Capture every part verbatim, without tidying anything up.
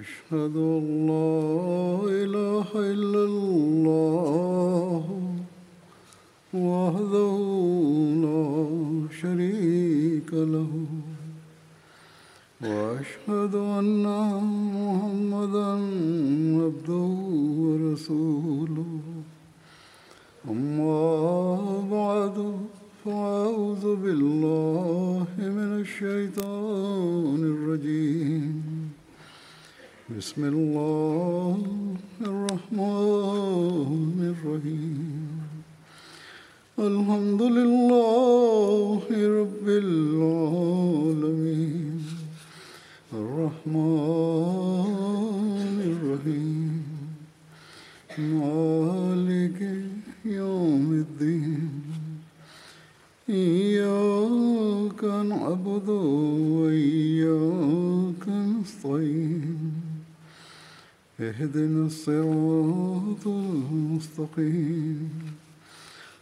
أشهد أن لا إله إلا الله وحده لا شريك له وأشهد أن محمدًا عبده ورسوله أما بعد فأعوذ بالله من الشيطان الرجيم بسم الله الرحمن الرحيم الحمد لله رب العالمين الرحمن الرحيم مالك يوم الدين إياك نعبد وإياك نستعين اهدنا الصراط المستقيم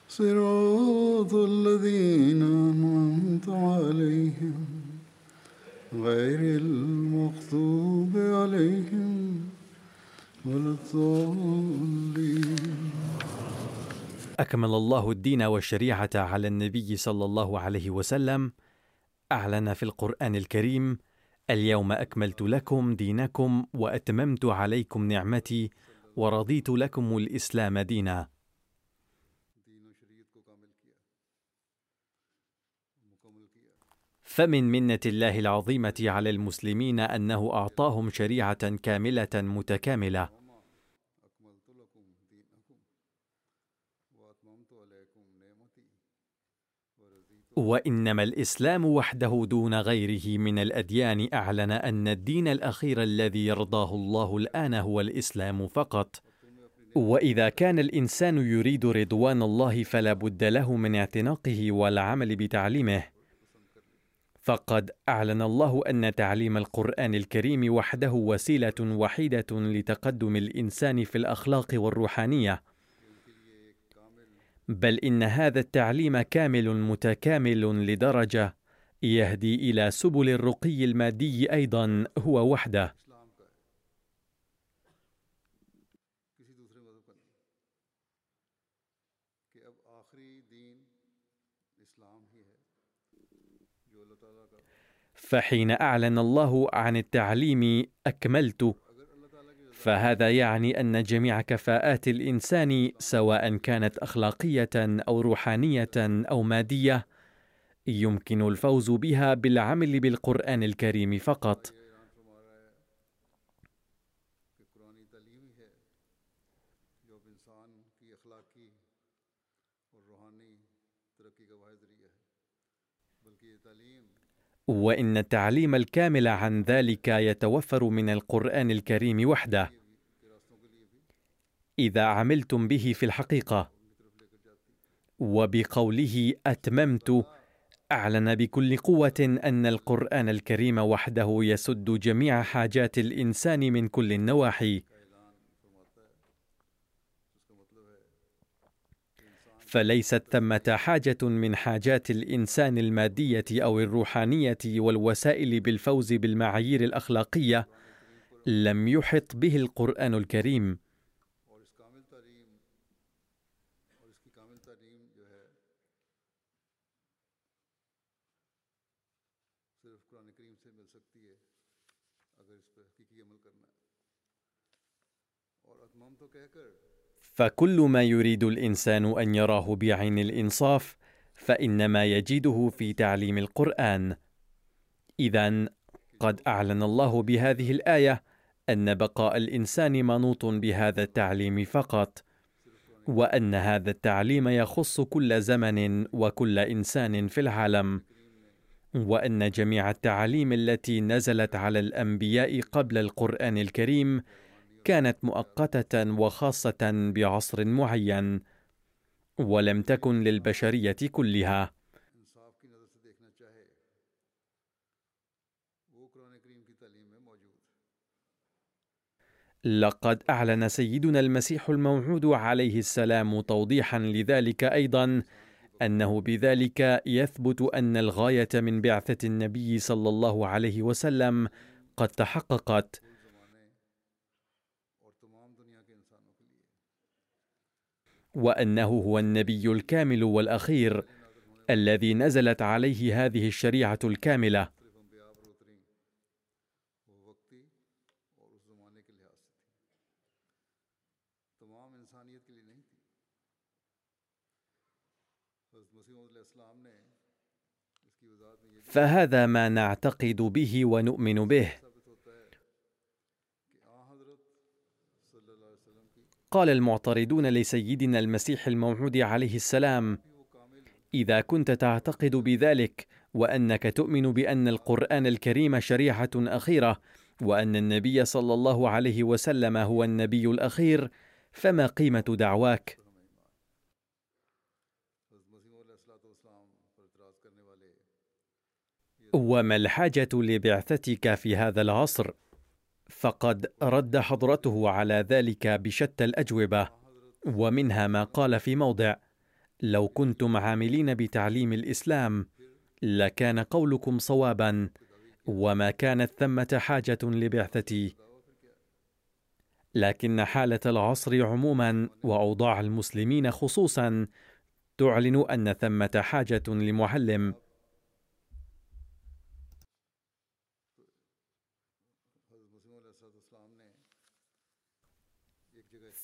صراط الذين أنعمت عليهم غير المغضوب عليهم ولا الضالين. أكمل الله الدين والشريعة على النبي صلى الله عليه وسلم. أعلن في القرآن الكريم: اليوم أكملت لكم دينكم وأتممت عليكم نعمتي ورضيت لكم الإسلام دينا. فمن منة الله العظيمة على المسلمين أنه أعطاهم شريعة كاملة متكاملة. وإنما الإسلام وحده دون غيره من الأديان أعلن أن الدين الأخير الذي يرضاه الله الآن هو الإسلام فقط. وإذا كان الإنسان يريد رضوان الله فلا بد له من اعتناقه والعمل بتعليمه. فقد أعلن الله أن تعليم القرآن الكريم وحده وسيلة وحيدة لتقدم الإنسان في الأخلاق والروحانية، بل إن هذا التعليم كامل متكامل لدرجة يهدي إلى سبل الرقي المادي أيضا هو وحده. فحين أعلن الله عن التعليم أكملت، فهذا يعني أن جميع كفاءات الإنسان سواء كانت أخلاقية أو روحانية أو مادية يمكن الفوز بها بالعمل بالقرآن الكريم فقط. وإن التعليم الكامل عن ذلك يتوفر من القرآن الكريم وحده إذا عملتم به في الحقيقة. وبقوله أتممت أعلن بكل قوة أن القرآن الكريم وحده يسد جميع حاجات الإنسان من كل النواحي، فليست ثمة حاجة من حاجات الإنسان المادية أو الروحانية والوسائل بالفوز بالمعايير الأخلاقية لم يحط به القرآن الكريم. فكل ما يريد الإنسان أن يراه بعين الإنصاف فإنما يجده في تعليم القرآن. إذن قد أعلن الله بهذه الآية أن بقاء الإنسان منوط بهذا التعليم فقط، وأن هذا التعليم يخص كل زمن وكل إنسان في العالم، وأن جميع التعاليم التي نزلت على الأنبياء قبل القرآن الكريم كانت مؤقتة وخاصة بعصر معين، ولم تكن للبشرية كلها. لقد أعلن سيدنا المسيح الموعود عليه السلام توضيحا لذلك أيضا، أنه بذلك يثبت أن الغاية من بعثة النبي صلى الله عليه وسلم قد تحققت، وأنه هو النبي الكامل والأخير الذي نزلت عليه هذه الشريعة الكاملة. فهذا ما نعتقد به ونؤمن به. قال المعترضون لسيدنا المسيح الموعود عليه السلام: إذا كنت تعتقد بذلك وأنك تؤمن بأن القرآن الكريم شريعة أخيرة وأن النبي صلى الله عليه وسلم هو النبي الأخير، فما قيمة دعواك؟ وما الحاجة لبعثتك في هذا العصر؟ فقد رد حضرته على ذلك بشتى الأجوبة، ومنها ما قال في موضع: لو كنتم عاملين بتعليم الإسلام لكان قولكم صوابا، وما كانت ثمة حاجة لبعثتي. لكن حالة العصر عموما وأوضاع المسلمين خصوصا تعلن أن ثمة حاجة لمعلم.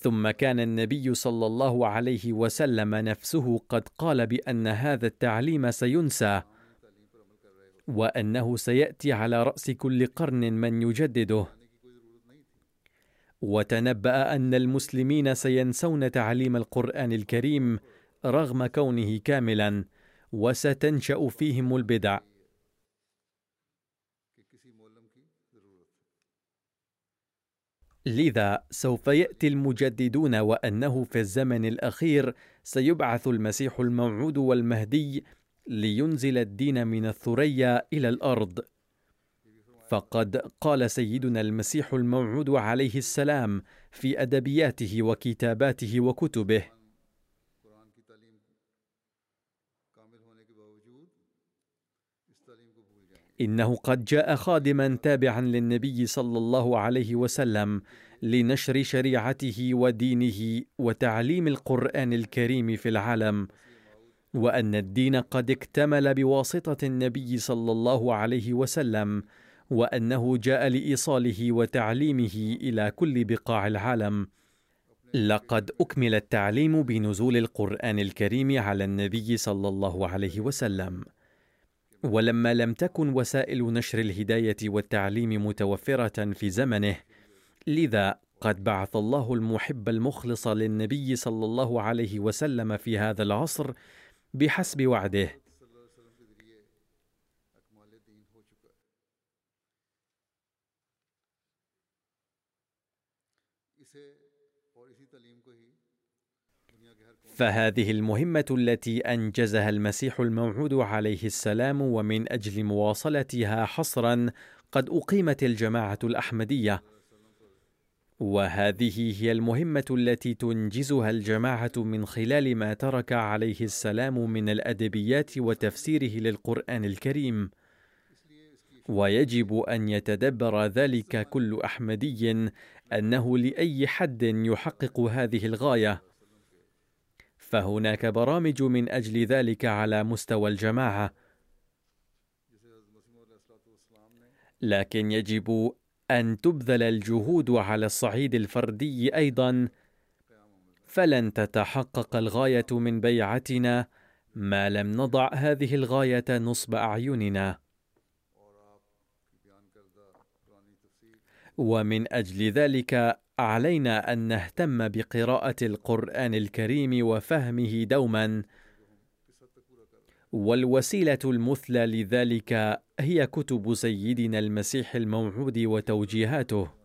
ثم كان النبي صلى الله عليه وسلم نفسه قد قال بأن هذا التعليم سينسى، وأنه سيأتي على رأس كل قرن من يجدده، وتنبأ أن المسلمين سينسون تعليم القرآن الكريم رغم كونه كاملا، وستنشأ فيهم البدع. لذا سوف يأتي المجددون، وأنه في الزمن الأخير سيبعث المسيح الموعود والمهدي لينزل الدين من الثريا إلى الأرض. فقد قال سيدنا المسيح الموعود عليه السلام في أدبياته وكتاباته وكتبه: إنه قد جاء خادما تابعا للنبي صلى الله عليه وسلم لنشر شريعته ودينه وتعليم القرآن الكريم في العالم، وأن الدين قد اكتمل بواسطة النبي صلى الله عليه وسلم، وأنه جاء لإيصاله وتعليمه إلى كل بقاع العالم. لقد أكمل التعليم بنزول القرآن الكريم على النبي صلى الله عليه وسلم. ولما لم تكن وسائل نشر الهداية والتعليم متوفرة في زمنه، لذا قد بعث الله المحب المخلص للنبي صلى الله عليه وسلم في هذا العصر بحسب وعده. فهذه المهمة التي أنجزها المسيح الموعود عليه السلام، ومن أجل مواصلتها حصرا قد أقيمت الجماعة الأحمدية، وهذه هي المهمة التي تنجزها الجماعة من خلال ما ترك عليه السلام من الأدبيات وتفسيره للقرآن الكريم. ويجب أن يتدبر ذلك كل أحمدي، أنه لأي حد يحقق هذه الغاية. فهناك برامج من أجل ذلك على مستوى الجماعة، لكن يجب أن تبذل الجهود على الصعيد الفردي أيضا، فلن تتحقق الغاية من بيعتنا ما لم نضع هذه الغاية نصب أعيننا. ومن أجل ذلك علينا أن نهتم بقراءة القرآن الكريم وفهمه دوما، والوسيلة المثلى لذلك هي كتب سيدنا المسيح الموعود وتوجيهاته.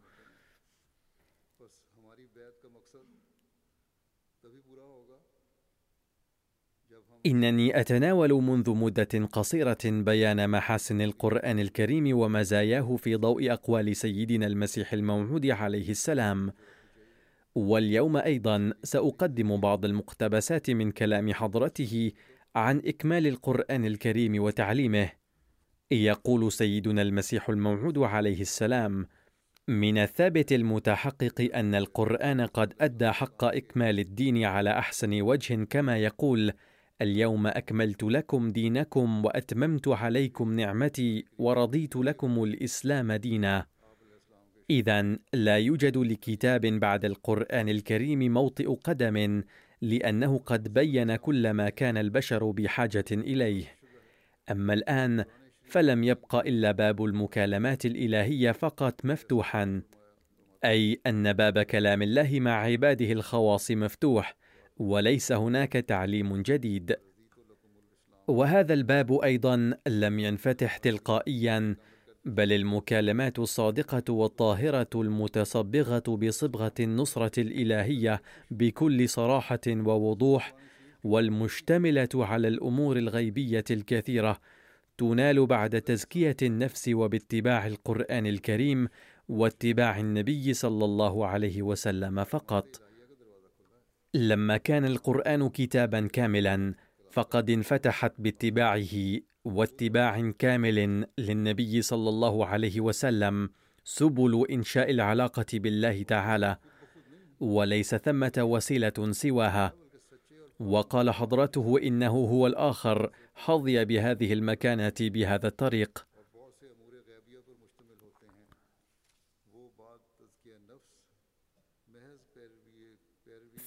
إنني أتناول منذ مدة قصيرة بيان محاسن القرآن الكريم ومزاياه في ضوء أقوال سيدنا المسيح الموعود عليه السلام، واليوم أيضا سأقدم بعض المقتبسات من كلام حضرته عن إكمال القرآن الكريم وتعليمه. يقول سيدنا المسيح الموعود عليه السلام: من الثابت المتحقق أن القرآن قد أدى حق إكمال الدين على أحسن وجه كما يقول: اليوم أكملت لكم دينكم وأتممت عليكم نعمتي ورضيت لكم الإسلام دينا. إذن لا يوجد لكتاب بعد القرآن الكريم موطئ قدم، لأنه قد بين كل ما كان البشر بحاجة إليه. أما الآن فلم يبق إلا باب المكالمات الإلهية فقط مفتوحا، أي أن باب كلام الله مع عباده الخواص مفتوح، وليس هناك تعليم جديد. وهذا الباب أيضا لم ينفتح تلقائيا، بل المكالمات الصادقة والطاهرة المتصبغة بصبغة النصرة الإلهية بكل صراحة ووضوح، والمشتملة على الأمور الغيبية الكثيرة، تنال بعد تزكية النفس وباتباع القرآن الكريم واتباع النبي صلى الله عليه وسلم فقط. لما كان القرآن كتابا كاملا، فقد انفتحت باتباعه واتباع كامل للنبي صلى الله عليه وسلم سبل إنشاء العلاقة بالله تعالى، وليس ثمة وسيلة سواها. وقال حضرته إنه هو الآخر حظي بهذه المكانة بهذا الطريق.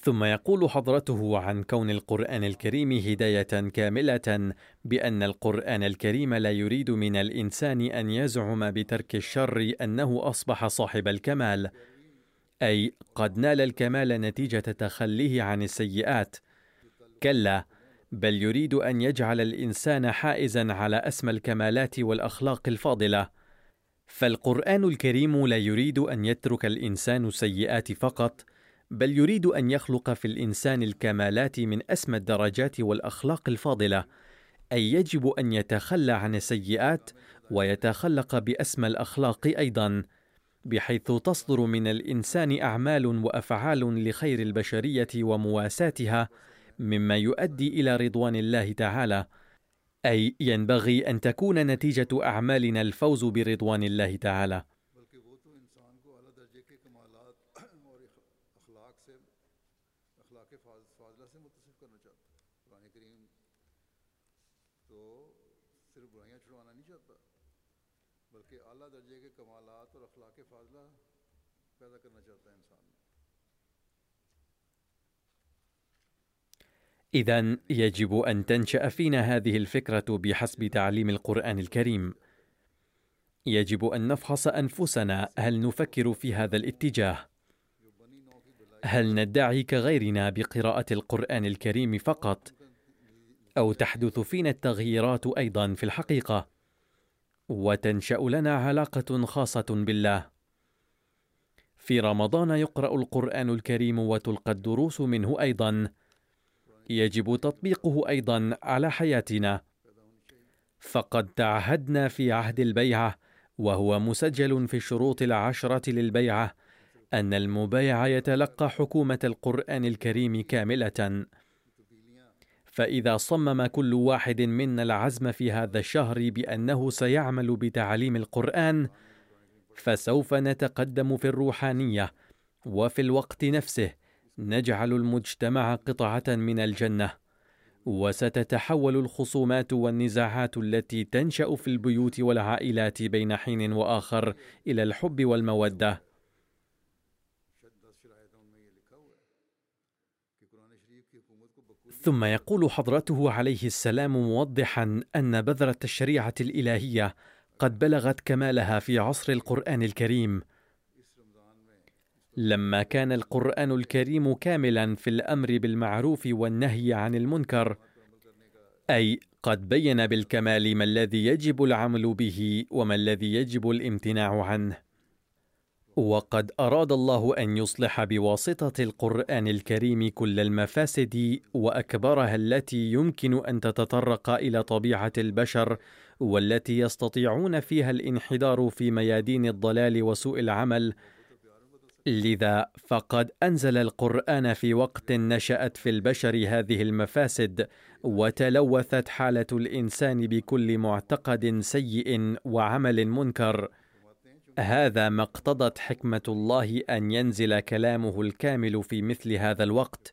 ثم يقول حضرته عن كون القرآن الكريم هداية كاملة بأن القرآن الكريم لا يريد من الإنسان أن يزعم بترك الشر أنه أصبح صاحب الكمال، أي قد نال الكمال نتيجة تخليه عن السيئات. كلا، بل يريد أن يجعل الإنسان حائزا على أسمى الكمالات والأخلاق الفاضلة. فالقرآن الكريم لا يريد أن يترك الإنسان السيئات فقط، بل يريد أن يخلق في الإنسان الكمالات من أسمى الدرجات والأخلاق الفاضلة، أي يجب أن يتخلى عن السيئات ويتخلق بأسمى الأخلاق أيضا، بحيث تصدر من الإنسان أعمال وأفعال لخير البشرية ومواساتها، مما يؤدي إلى رضوان الله تعالى، أي ينبغي أن تكون نتيجة أعمالنا الفوز برضوان الله تعالى. إذن يجب أن تنشأ فينا هذه الفكرة بحسب تعليم القرآن الكريم. يجب أن نفحص أنفسنا، هل نفكر في هذا الاتجاه؟ هل ندعي كغيرنا بقراءة القرآن الكريم فقط؟ أو تحدث فينا التغييرات أيضا في الحقيقة؟ وتنشأ لنا علاقة خاصة بالله. في رمضان يقرأ القرآن الكريم وتلقى الدروس منه أيضا، يجب تطبيقه أيضا على حياتنا. فقد تعهدنا في عهد البيعة، وهو مسجل في الشروط العشرة للبيعة، أن المبايع يتلقى حكومة القرآن الكريم كاملة. فإذا صمم كل واحد منا العزم في هذا الشهر بأنه سيعمل بتعليم القرآن، فسوف نتقدم في الروحانية، وفي الوقت نفسه نجعل المجتمع قطعة من الجنة، وستتحول الخصومات والنزاعات التي تنشأ في البيوت والعائلات بين حين وآخر إلى الحب والمودة. ثم يقول حضرته عليه السلام موضحا أن بذرة الشريعة الإلهية قد بلغت كمالها في عصر القرآن الكريم. لما كان القرآن الكريم كاملا في الأمر بالمعروف والنهي عن المنكر، أي قد بين بالكمال ما الذي يجب العمل به وما الذي يجب الامتناع عنه. وقد أراد الله أن يصلح بواسطة القرآن الكريم كل المفاسد وأكبرها التي يمكن أن تتطرق إلى طبيعة البشر، والتي يستطيعون فيها الانحدار في ميادين الضلال وسوء العمل. لذا فقد أنزل القرآن في وقت نشأت في البشر هذه المفاسد، وتلوثت حالة الإنسان بكل معتقد سيء وعمل منكر. هذا ما اقتضت حكمة الله أن ينزل كلامه الكامل في مثل هذا الوقت،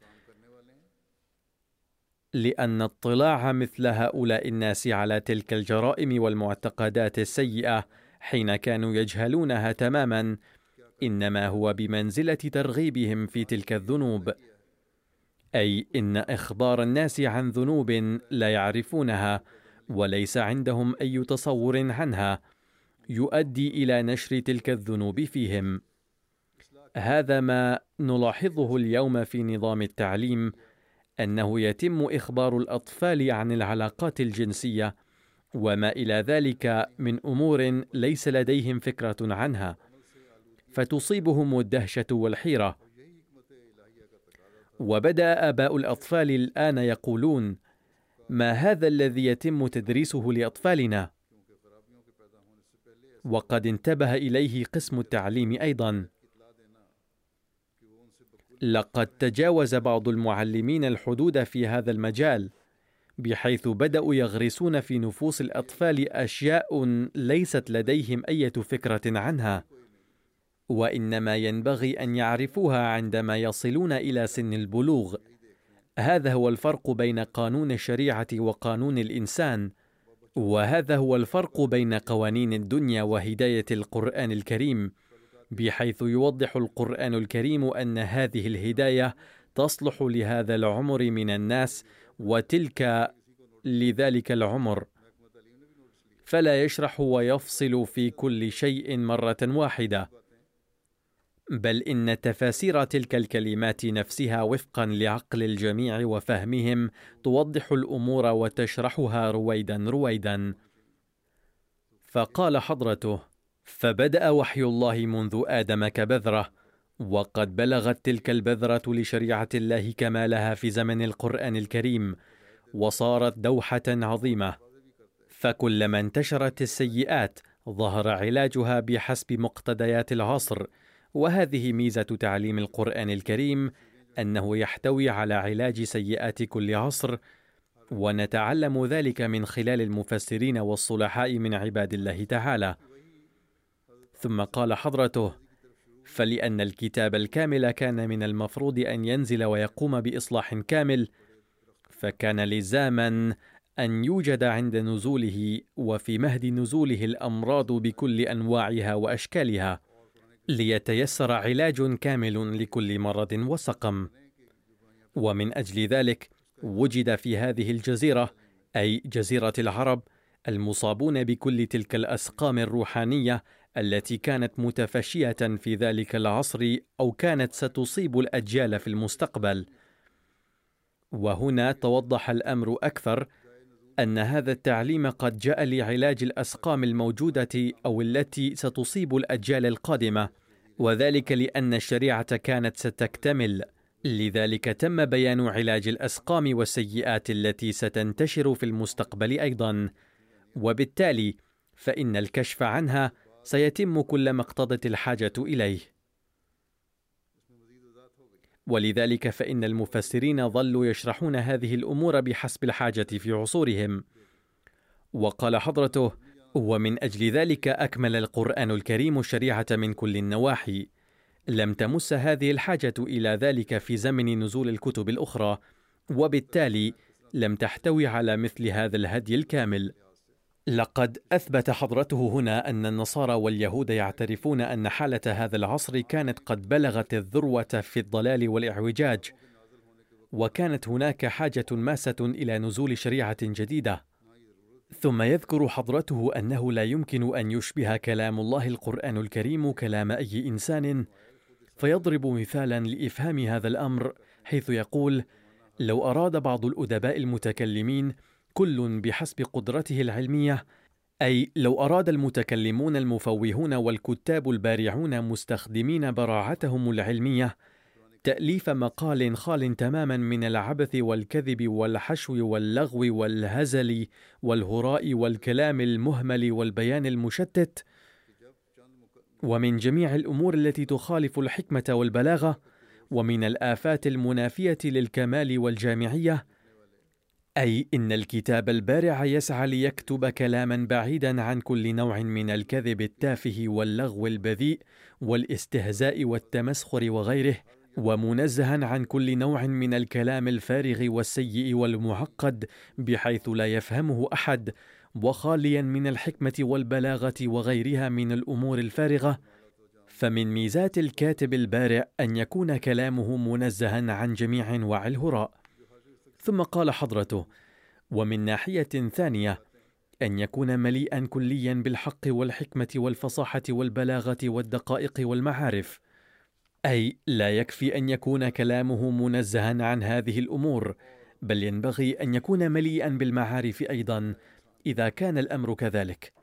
لأن اطلاع مثل هؤلاء الناس على تلك الجرائم والمعتقدات السيئة حين كانوا يجهلونها تماما إنما هو بمنزلة ترغيبهم في تلك الذنوب، أي إن إخبار الناس عن ذنوب لا يعرفونها وليس عندهم أي تصور عنها يؤدي إلى نشر تلك الذنوب فيهم. هذا ما نلاحظه اليوم في نظام التعليم، أنه يتم إخبار الأطفال عن العلاقات الجنسية وما إلى ذلك من أمور ليس لديهم فكرة عنها، فتصيبهم الدهشة والحيرة. وبدأ آباء الأطفال الآن يقولون: ما هذا الذي يتم تدريسه لأطفالنا؟ وقد انتبه إليه قسم التعليم أيضا. لقد تجاوز بعض المعلمين الحدود في هذا المجال، بحيث بدأوا يغرسون في نفوس الأطفال أشياء ليست لديهم أي فكرة عنها، وإنما ينبغي أن يعرفوها عندما يصلون إلى سن البلوغ. هذا هو الفرق بين قانون الشريعة وقانون الإنسان، وهذا هو الفرق بين قوانين الدنيا وهداية القرآن الكريم، بحيث يوضح القرآن الكريم أن هذه الهداية تصلح لهذا العمر من الناس وتلك لذلك العمر، فلا يشرح ويفصل في كل شيء مرة واحدة، بل إن تفاسير تلك الكلمات نفسها وفقا لعقل الجميع وفهمهم توضح الأمور وتشرحها رويدا رويدا. فقال حضرته: فبدأ وحي الله منذ آدم كبذرة، وقد بلغت تلك البذرة لشريعة الله كمالها في زمن القرآن الكريم، وصارت دوحة عظيمة، فكلما انتشرت السيئات ظهر علاجها بحسب مقتضيات العصر. وهذه ميزة تعليم القرآن الكريم، أنه يحتوي على علاج سيئات كل عصر، ونتعلم ذلك من خلال المفسرين والصلحاء من عباد الله تعالى. ثم قال حضرته: فلأن الكتاب الكامل كان من المفروض أن ينزل ويقوم بإصلاح كامل، فكان لزاما أن يوجد عند نزوله وفي مهد نزوله الأمراض بكل أنواعها وأشكالها، ليتيسر علاج كامل لكل مرض وسقم. ومن أجل ذلك وجد في هذه الجزيرة، أي جزيرة العرب، المصابون بكل تلك الأسقام الروحانية التي كانت متفشية في ذلك العصر أو كانت ستصيب الأجيال في المستقبل. وهنا توضح الأمر أكثر، أن هذا التعليم قد جاء لعلاج الأسقام الموجودة أو التي ستصيب الأجيال القادمة، وذلك لأن الشريعة كانت ستكتمل، لذلك تم بيان علاج الأسقام والسيئات التي ستنتشر في المستقبل أيضا، وبالتالي فإن الكشف عنها سيتم كلما اقتضت الحاجة إليه. ولذلك فإن المفسرين ظلوا يشرحون هذه الأمور بحسب الحاجة في عصورهم. وقال حضرته: ومن أجل ذلك أكمل القرآن الكريم الشريعة من كل النواحي، لم تمس هذه الحاجة إلى ذلك في زمن نزول الكتب الأخرى، وبالتالي لم تحتوي على مثل هذا الهدي الكامل. لقد أثبت حضرته هنا أن النصارى واليهود يعترفون أن حالة هذا العصر كانت قد بلغت الذروة في الضلال والإعوجاج، وكانت هناك حاجة ماسة إلى نزول شريعة جديدة. ثم يذكر حضرته أنه لا يمكن أن يشبه كلام الله القرآن الكريم كلام أي إنسان، فيضرب مثالا لإفهام هذا الأمر، حيث يقول: لو أراد بعض الأدباء المتكلمين كل بحسب قدرته العلمية، أي لو أراد المتكلمون المفوهون والكتاب البارعون مستخدمين براعتهم العلمية تأليف مقال خال تماما من العبث والكذب والحشو واللغو والهزل والهراء والكلام المهمل والبيان المشتت، ومن جميع الأمور التي تخالف الحكمة والبلاغة، ومن الآفات المنافية للكمال والجامعية، أي إن الكتاب البارع يسعى ليكتب كلاماً بعيداً عن كل نوع من الكذب التافه واللغو البذيء والاستهزاء والتمسخر وغيره، ومنزهاً عن كل نوع من الكلام الفارغ والسيء والمعقد بحيث لا يفهمه أحد، وخالياً من الحكمة والبلاغة وغيرها من الأمور الفارغة. فمن ميزات الكاتب البارع أن يكون كلامه منزهاً عن جميع أنواع الهراء. ثم قال حضرته: ومن ناحية ثانية أن يكون مليئا كليا بالحق والحكمة والفصاحة والبلاغة والدقائق والمعارف، أي لا يكفي أن يكون كلامه منزها عن هذه الأمور، بل ينبغي أن يكون مليئا بالمعارف أيضا. إذا كان الأمر كذلك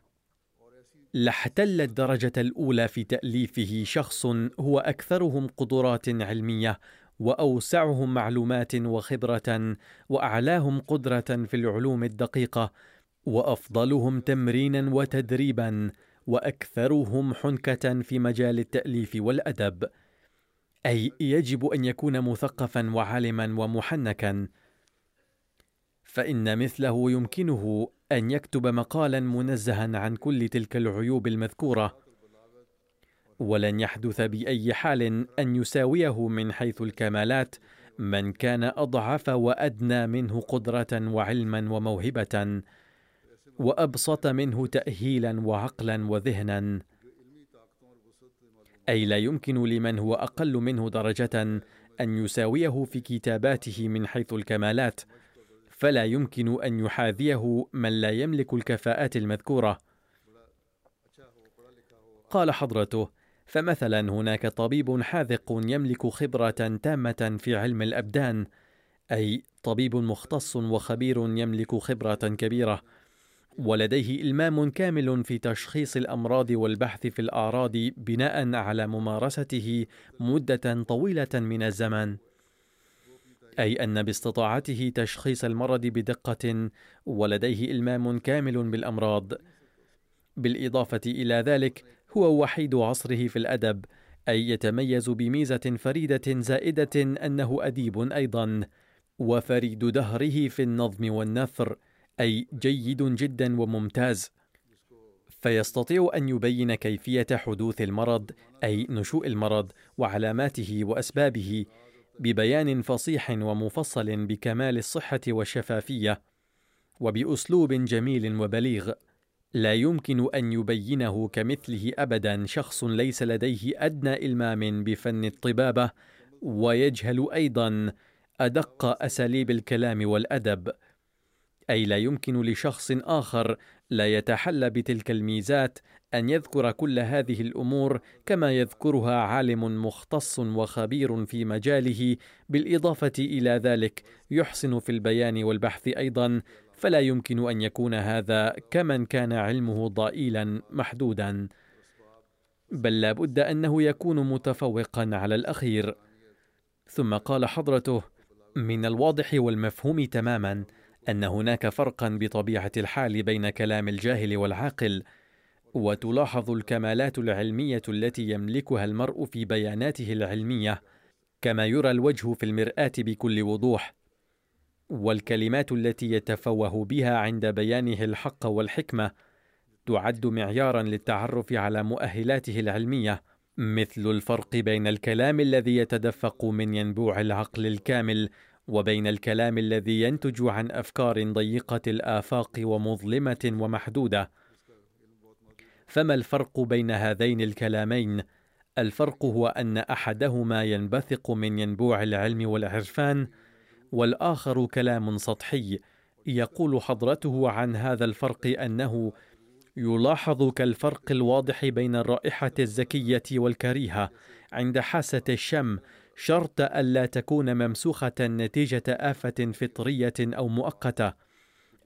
لاحتل الدرجة الأولى في تأليفه شخص هو أكثرهم قدرات علمية وأوسعهم معلومات وخبرة، وأعلاهم قدرة في العلوم الدقيقة، وأفضلهم تمرينا وتدريبا، وأكثرهم حنكة في مجال التأليف والأدب، أي يجب أن يكون مثقفا وعالما ومحنكا، فإن مثله يمكنه أن يكتب مقالا منزها عن كل تلك العيوب المذكورة، ولن يحدث بأي حال أن يساويه من حيث الكمالات من كان أضعف وأدنى منه قدرة وعلما وموهبة، وأبسط منه تأهيلا وعقلا وذهنا، أي لا يمكن لمن هو أقل منه درجة أن يساويه في كتاباته من حيث الكمالات، فلا يمكن أن يحاذيه من لا يملك الكفاءات المذكورة. قال حضرته: فمثلا هناك طبيب حاذق يملك خبرة تامة في علم الأبدان، أي طبيب مختص وخبير يملك خبرة كبيرة، ولديه إلمام كامل في تشخيص الأمراض والبحث في الأعراض بناء على ممارسته مدة طويلة من الزمن، أي أن باستطاعته تشخيص المرض بدقة، ولديه إلمام كامل بالأمراض. بالإضافة إلى ذلك هو وحيد عصره في الأدب، أي يتميز بميزة فريدة زائدة أنه أديب أيضا، وفريد دهره في النظم والنثر، أي جيد جدا وممتاز، فيستطيع أن يبين كيفية حدوث المرض، أي نشوء المرض وعلاماته وأسبابه، ببيان فصيح ومفصل بكمال الصحة والشفافية، وبأسلوب جميل وبليغ، لا يمكن أن يبينه كمثله أبدا شخص ليس لديه أدنى إلمام بفن الطبابة، ويجهل أيضا أدق أساليب الكلام والأدب، أي لا يمكن لشخص آخر لا يتحلى بتلك الميزات أن يذكر كل هذه الأمور كما يذكرها عالم مختص وخبير في مجاله. بالإضافة إلى ذلك يحسن في البيان والبحث أيضا، فلا يمكن أن يكون هذا كمن كان علمه ضئيلا محدودا، بل لا بد أنه يكون متفوقا على الأخير. ثم قال حضرته: من الواضح والمفهوم تماما أن هناك فرقا بطبيعة الحال بين كلام الجاهل والعاقل، وتلاحظ الكمالات العلمية التي يملكها المرء في بياناته العلمية كما يرى الوجه في المرآة بكل وضوح، والكلمات التي يتفوه بها عند بيانه الحق والحكمة تعد معيارا للتعرف على مؤهلاته العلمية، مثل الفرق بين الكلام الذي يتدفق من ينبوع العقل الكامل وبين الكلام الذي ينتج عن أفكار ضيقة الآفاق ومظلمة ومحدودة. فما الفرق بين هذين الكلامين؟ الفرق هو أن أحدهما ينبثق من ينبوع العلم والعرفان، والآخر كلام سطحي. يقول حضرته عن هذا الفرق أنه يلاحظ كالفرق الواضح بين الرائحة الزكية والكريهة عند حاسة الشم، شرط ألا تكون ممسوخة نتيجة آفة فطرية أو مؤقتة،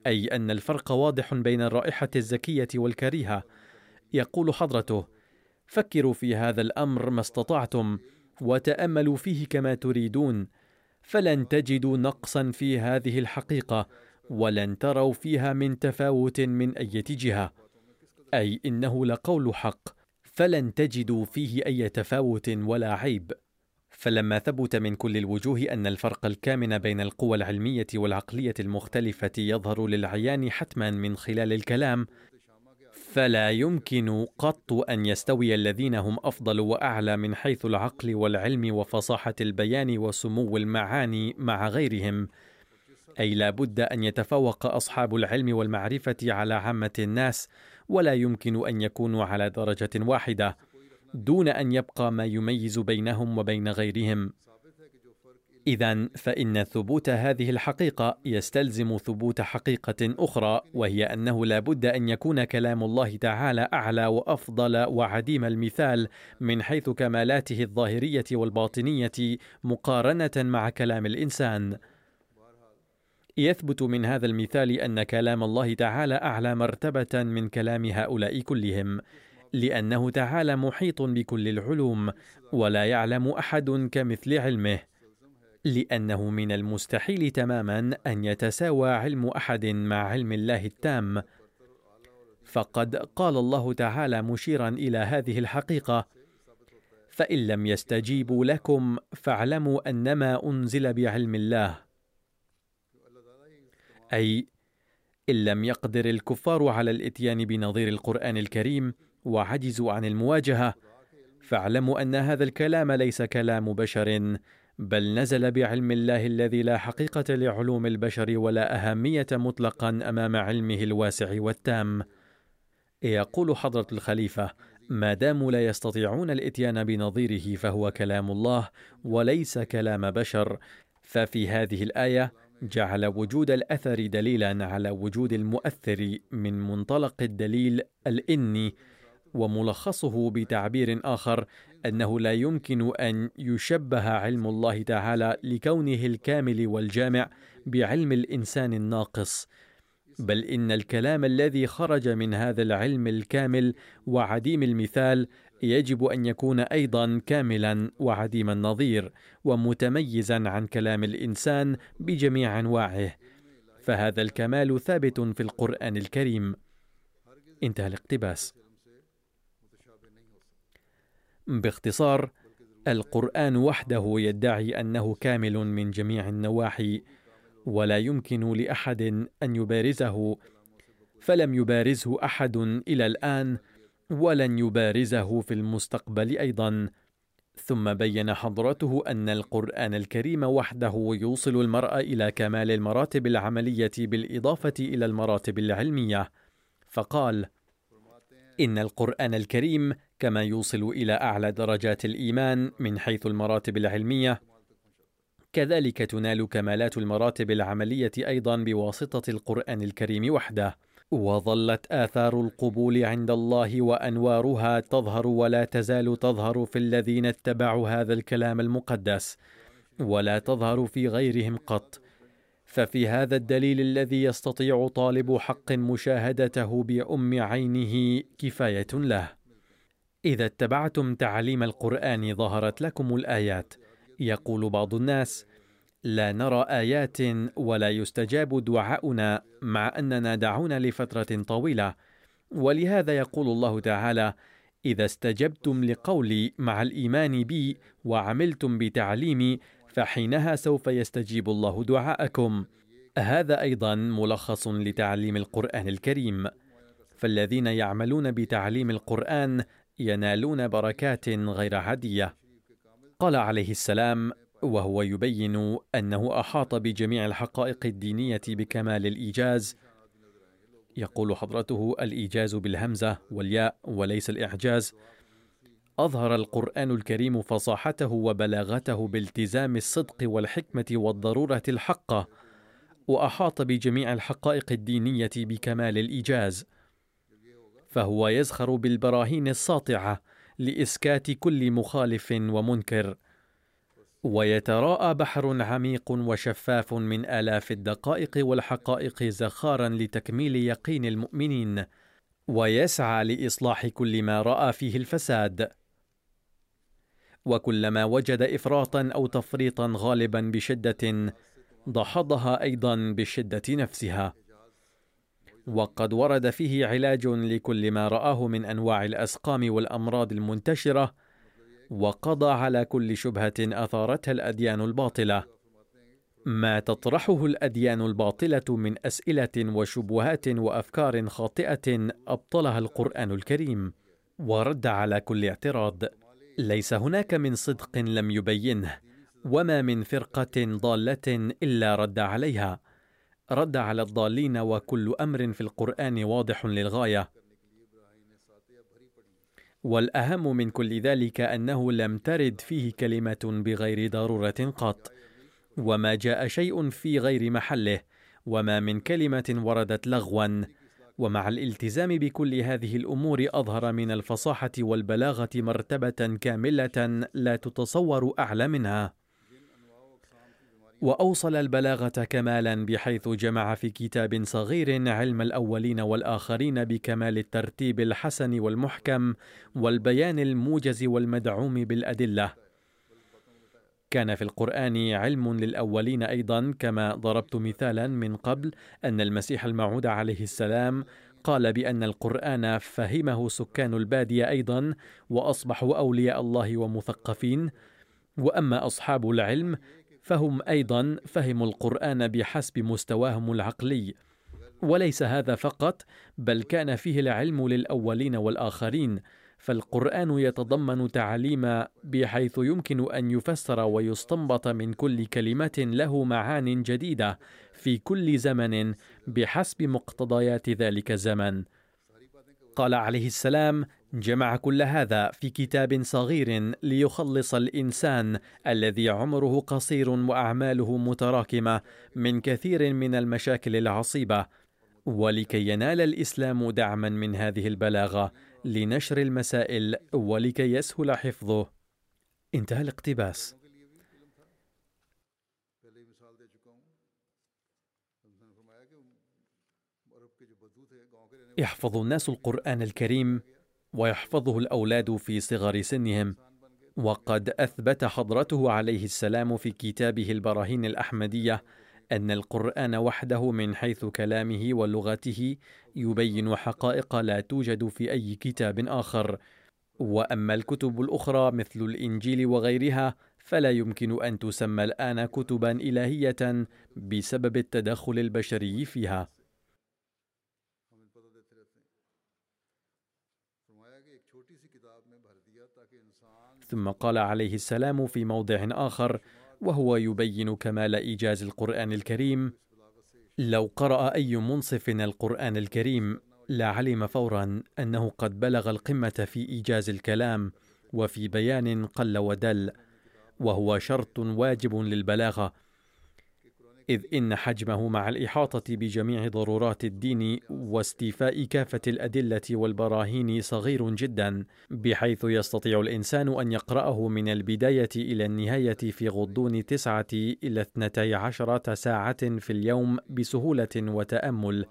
أي أن الفرق واضح بين الرائحة الزكية والكريهة. يقول حضرته: فكروا في هذا الأمر ما استطعتم وتأملوا فيه كما تريدون، فلن تجدوا نقصا في هذه الحقيقة، ولن تروا فيها من تفاوت من أي جهة، أي إنه لقول حق، فلن تجدوا فيه أي تفاوت ولا عيب. فلما ثبت من كل الوجوه أن الفرق الكامن بين القوى العلمية والعقلية المختلفة يظهر للعيان حتماً من خلال الكلام، فلا يمكن قط أن يستوي الذين هم أفضل وأعلى من حيث العقل والعلم وفصاحة البيان وسمو المعاني مع غيرهم، أي لا بد أن يتفوق أصحاب العلم والمعرفة على عامة الناس، ولا يمكن أن يكونوا على درجة واحدة دون أن يبقى ما يميز بينهم وبين غيرهم. إذن فإن ثبوت هذه الحقيقة يستلزم ثبوت حقيقة أخرى، وهي أنه لا بد أن يكون كلام الله تعالى أعلى وأفضل وعديم المثال من حيث كمالاته الظاهرية والباطنية مقارنة مع كلام الإنسان. يثبت من هذا المثال أن كلام الله تعالى أعلى مرتبة من كلام هؤلاء كلهم، لأنه تعالى محيط بكل العلوم، ولا يعلم أحد كمثل علمه، لأنه من المستحيل تماما أن يتساوى علم أحد مع علم الله التام. فقد قال الله تعالى مشيرا إلى هذه الحقيقة: فإن لم يستجيبوا لكم فاعلموا أنما أنزل بعلم الله، أي إن لم يقدر الكفار على الإتيان بنظير القرآن الكريم وعجزوا عن المواجهة، فاعلموا أن هذا الكلام ليس كلام بشر، بل نزل بعلم الله الذي لا حقيقة لعلوم البشر ولا أهمية مطلقا أمام علمه الواسع والتام. يقول حضرة الخليفة: ما داموا لا يستطيعون الإتيان بنظيره فهو كلام الله وليس كلام بشر، ففي هذه الآية جعل وجود الأثر دليلا على وجود المؤثر من منطلق الدليل الإني، وملخصه بتعبير آخر أنه لا يمكن أن يشبه علم الله تعالى لكونه الكامل والجامع بعلم الإنسان الناقص، بل إن الكلام الذي خرج من هذا العلم الكامل وعديم المثال يجب أن يكون أيضا كاملا وعديم النظير ومتميزا عن كلام الإنسان بجميع أنواعه، فهذا الكمال ثابت في القرآن الكريم. انتهى الاقتباس. باختصار، القرآن وحده يدعي أنه كامل من جميع النواحي، ولا يمكن لأحد أن يبارزه، فلم يبارزه أحد إلى الآن ولن يبارزه في المستقبل أيضا. ثم بين حضرته أن القرآن الكريم وحده يوصل المرء إلى كمال المراتب العملية بالإضافة إلى المراتب العلمية، فقال: إن القرآن الكريم كما يوصل إلى أعلى درجات الإيمان من حيث المراتب العلمية، كذلك تنال كمالات المراتب العملية أيضا بواسطة القرآن الكريم وحده. وظلت آثار القبول عند الله وأنوارها تظهر ولا تزال تظهر في الذين اتبعوا هذا الكلام المقدس، ولا تظهر في غيرهم قط. ففي هذا الدليل الذي يستطيع طالب حق مشاهدته بأم عينه كفاية له. إذا اتبعتم تعليم القرآن ظهرت لكم الآيات. يقول بعض الناس: لا نرى آيات ولا يستجاب دعاؤنا، مع أننا دعونا لفترة طويلة. ولهذا يقول الله تعالى: إذا استجبتم لقولي مع الإيمان بي وعملتم بتعليمي فحينها سوف يستجيب الله دعاءكم. هذا أيضا ملخص لتعليم القرآن الكريم، فالذين يعملون بتعليم القرآن ينالون بركات غير عادية. قال عليه السلام وهو يبين أنه أحاط بجميع الحقائق الدينية بكمال الإيجاز، يقول حضرته: الإيجاز بالهمزة والياء وليس الإعجاز. أظهر القرآن الكريم فصاحته وبلاغته بالتزام الصدق والحكمة والضرورة الحقة، وأحاط بجميع الحقائق الدينية بكمال الإيجاز، فهو يزخر بالبراهين الساطعة لإسكات كل مخالف ومنكر، ويتراءى بحر عميق وشفاف من آلاف الدقائق والحقائق زخارا لتكميل يقين المؤمنين، ويسعى لإصلاح كل ما رأى فيه الفساد. وكلما وجد إفراطا أو تفريطا غالبا بشدة دحضها أيضا بالشدة نفسها، وقد ورد فيه علاج لكل ما رآه من أنواع الأسقام والأمراض المنتشرة، وقضى على كل شبهة أثارتها الأديان الباطلة. ما تطرحه الأديان الباطلة من أسئلة وشبهات وأفكار خاطئة أبطلها القرآن الكريم ورد على كل اعتراض. ليس هناك من صدق لم يبينه، وما من فرقة ضالة إلا رد عليها، رد على الضالين، وكل أمر في القرآن واضح للغاية. والأهم من كل ذلك أنه لم ترد فيه كلمة بغير ضرورة قط، وما جاء شيء في غير محله، وما من كلمة وردت لغوا. ومع الالتزام بكل هذه الأمور أظهر من الفصاحة والبلاغة مرتبة كاملة لا تتصور أعلى منها، وأوصل البلاغة كمالا بحيث جمع في كتاب صغير علم الأولين والآخرين بكمال الترتيب الحسن والمحكم والبيان الموجز والمدعوم بالأدلة. كان في القرآن علم للأولين أيضا، كما ضربت مثالا من قبل أن المسيح الموعود عليه السلام قال بأن القرآن فهمه سكان البادية أيضا وأصبحوا أولياء الله ومثقفين، وأما أصحاب العلم فهم أيضا فهموا القرآن بحسب مستواهم العقلي. وليس هذا فقط، بل كان فيه العلم للأولين والآخرين، فالقرآن يتضمن تعاليم بحيث يمكن أن يفسر ويستنبط من كل كلمة له معان جديدة في كل زمن بحسب مقتضيات ذلك الزمن. قال عليه السلام: جمع كل هذا في كتاب صغير ليخلص الإنسان الذي عمره قصير وأعماله متراكمة من كثير من المشاكل العصيبة. ولكي ينال الإسلام دعما من هذه البلاغة لنشر المسائل ولكي يسهل حفظه. انتهى الاقتباس. يحفظ الناس القرآن الكريم ويحفظه الأولاد في صغر سنهم، وقد أثبت حضرته عليه السلام في كتابه البراهين الأحمدية أن القرآن وحده من حيث كلامه ولغته يبين حقائق لا توجد في أي كتاب آخر، وأما الكتب الأخرى مثل الإنجيل وغيرها فلا يمكن أن تسمى الآن كتبا إلهية بسبب التدخل البشري فيها. ثم قال عليه السلام في موضع آخر وهو يبين كمال إيجاز القرآن الكريم: لو قرأ أي منصف القرآن الكريم لعلم فورا أنه قد بلغ القمة في إيجاز الكلام وفي بيان قل ودل، وهو شرط واجب للبلاغة، إذ إن حجمه مع الإحاطة بجميع ضرورات الدين واستيفاء كافة الأدلة والبراهين صغير جدا، بحيث يستطيع الإنسان أن يقرأه من البداية إلى النهاية في غضون تسعة إلى اثنتي عشرة ساعة في اليوم بسهولة وتأمل.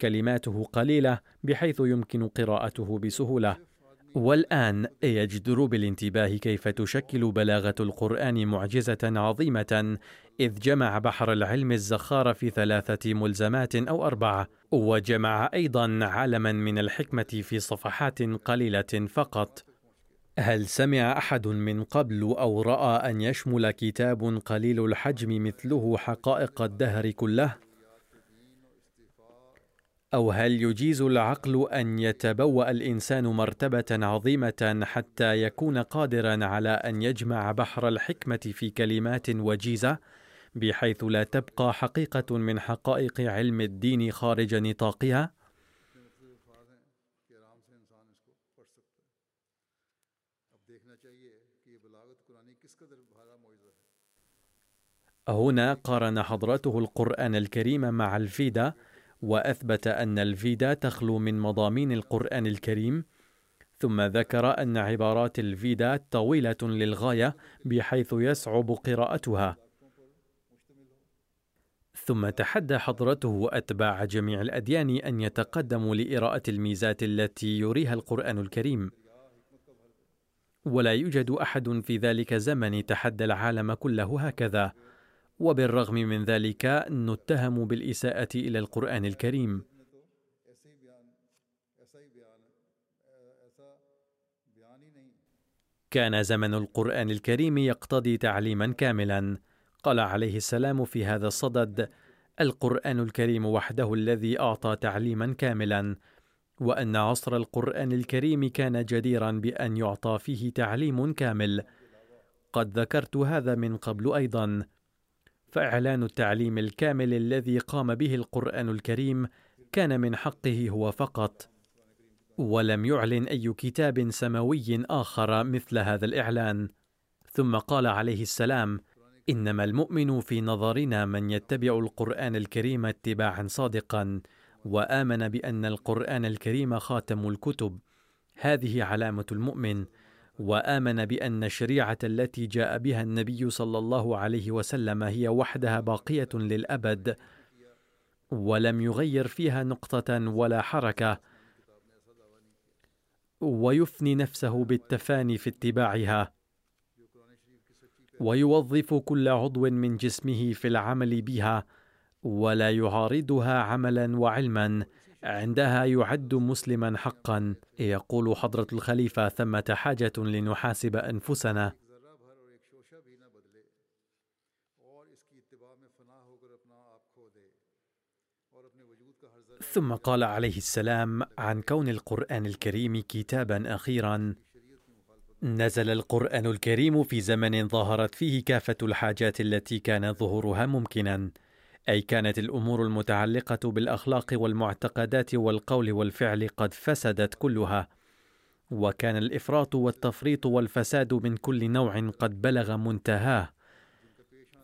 كلماته قليلة بحيث يمكن قراءته بسهولة. والآن يجدر بالانتباه كيف تشكل بلاغة القرآن معجزة عظيمة، إذ جمع بحر العلم الزخار في ثلاثة ملزمات أو أربعة، وجمع أيضا عالما من الحكمة في صفحات قليلة فقط. هل سمع أحد من قبل أو رأى أن يشمل كتاب قليل الحجم مثله حقائق الدهر كله؟ أو هل يجيز العقل أن يتبوأ الإنسان مرتبة عظيمة حتى يكون قادرا على أن يجمع بحر الحكمة في كلمات وجيزة، بحيث لا تبقى حقيقة من حقائق علم الدين خارج نطاقها؟ هنا قارن حضرته القرآن الكريم مع الفيدة، وأثبت أن الفيدا تخلو من مضامين القرآن الكريم، ثم ذكر أن عبارات الفيدا طويلة للغاية بحيث يصعب قراءتها. ثم تحدى حضرته أتباع جميع الأديان أن يتقدموا لإراءة الميزات التي يريها القرآن الكريم، ولا يوجد أحد في ذلك الزمن تحدى العالم كله هكذا. وبالرغم من ذلك نتهم بالإساءة إلى القرآن الكريم. كان زمن القرآن الكريم يقتضي تعليما كاملا. قال عليه السلام في هذا الصدد: القرآن الكريم وحده الذي أعطى تعليما كاملا، وأن عصر القرآن الكريم كان جديرا بأن يعطى فيه تعليم كامل. قد ذكرت هذا من قبل أيضا، فإعلان التعليم الكامل الذي قام به القرآن الكريم كان من حقه هو فقط، ولم يعلن أي كتاب سماوي آخر مثل هذا الإعلان. ثم قال عليه السلام: إنما المؤمن في نظرنا من يتبع القرآن الكريم اتباعا صادقا، وآمن بأن القرآن الكريم خاتم الكتب، هذه علامة المؤمن، وآمن بأن الشريعة التي جاء بها النبي صلى الله عليه وسلم هي وحدها باقية للأبد، ولم يغير فيها نقطة ولا حركة، ويفني نفسه بالتفاني في اتباعها، ويوظف كل عضو من جسمه في العمل بها، ولا يعارضها عملا وعلما، عندها يعد مسلما حقا. يقول حضرة الخليفة: ثمة حاجة لنحاسب أنفسنا. ثم قال عليه السلام عن كون القرآن الكريم كتابا أخيرا: نزل القرآن الكريم في زمن ظهرت فيه كافة الحاجات التي كان ظهورها ممكنا، أي كانت الأمور المتعلقة بالأخلاق والمعتقدات والقول والفعل قد فسدت كلها، وكان الإفراط والتفريط والفساد من كل نوع قد بلغ منتهاه،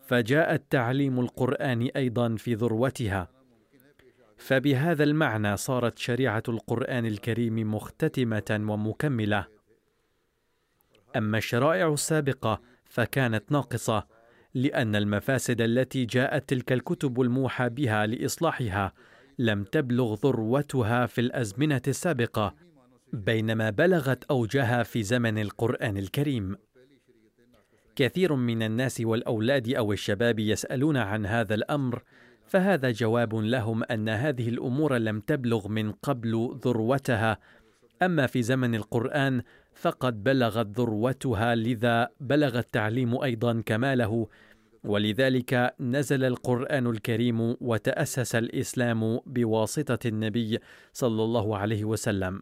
فجاء التعليم القرآني أيضا في ذروتها. فبهذا المعنى صارت شريعة القرآن الكريم مختتمة ومكملة، أما الشرائع السابقة فكانت ناقصة، لأن المفاسد التي جاءت تلك الكتب الموحى بها لإصلاحها لم تبلغ ذروتها في الأزمنة السابقة، بينما بلغت أوجها في زمن القرآن الكريم. كثير من الناس والأولاد أو الشباب يسألون عن هذا الأمر، فهذا جواب لهم أن هذه الأمور لم تبلغ من قبل ذروتها، أما في زمن القرآن فقد بلغت ذروتها، لذا بلغ التعليم أيضا كماله، ولذلك نزل القرآن الكريم وتأسس الإسلام بواسطة النبي صلى الله عليه وسلم.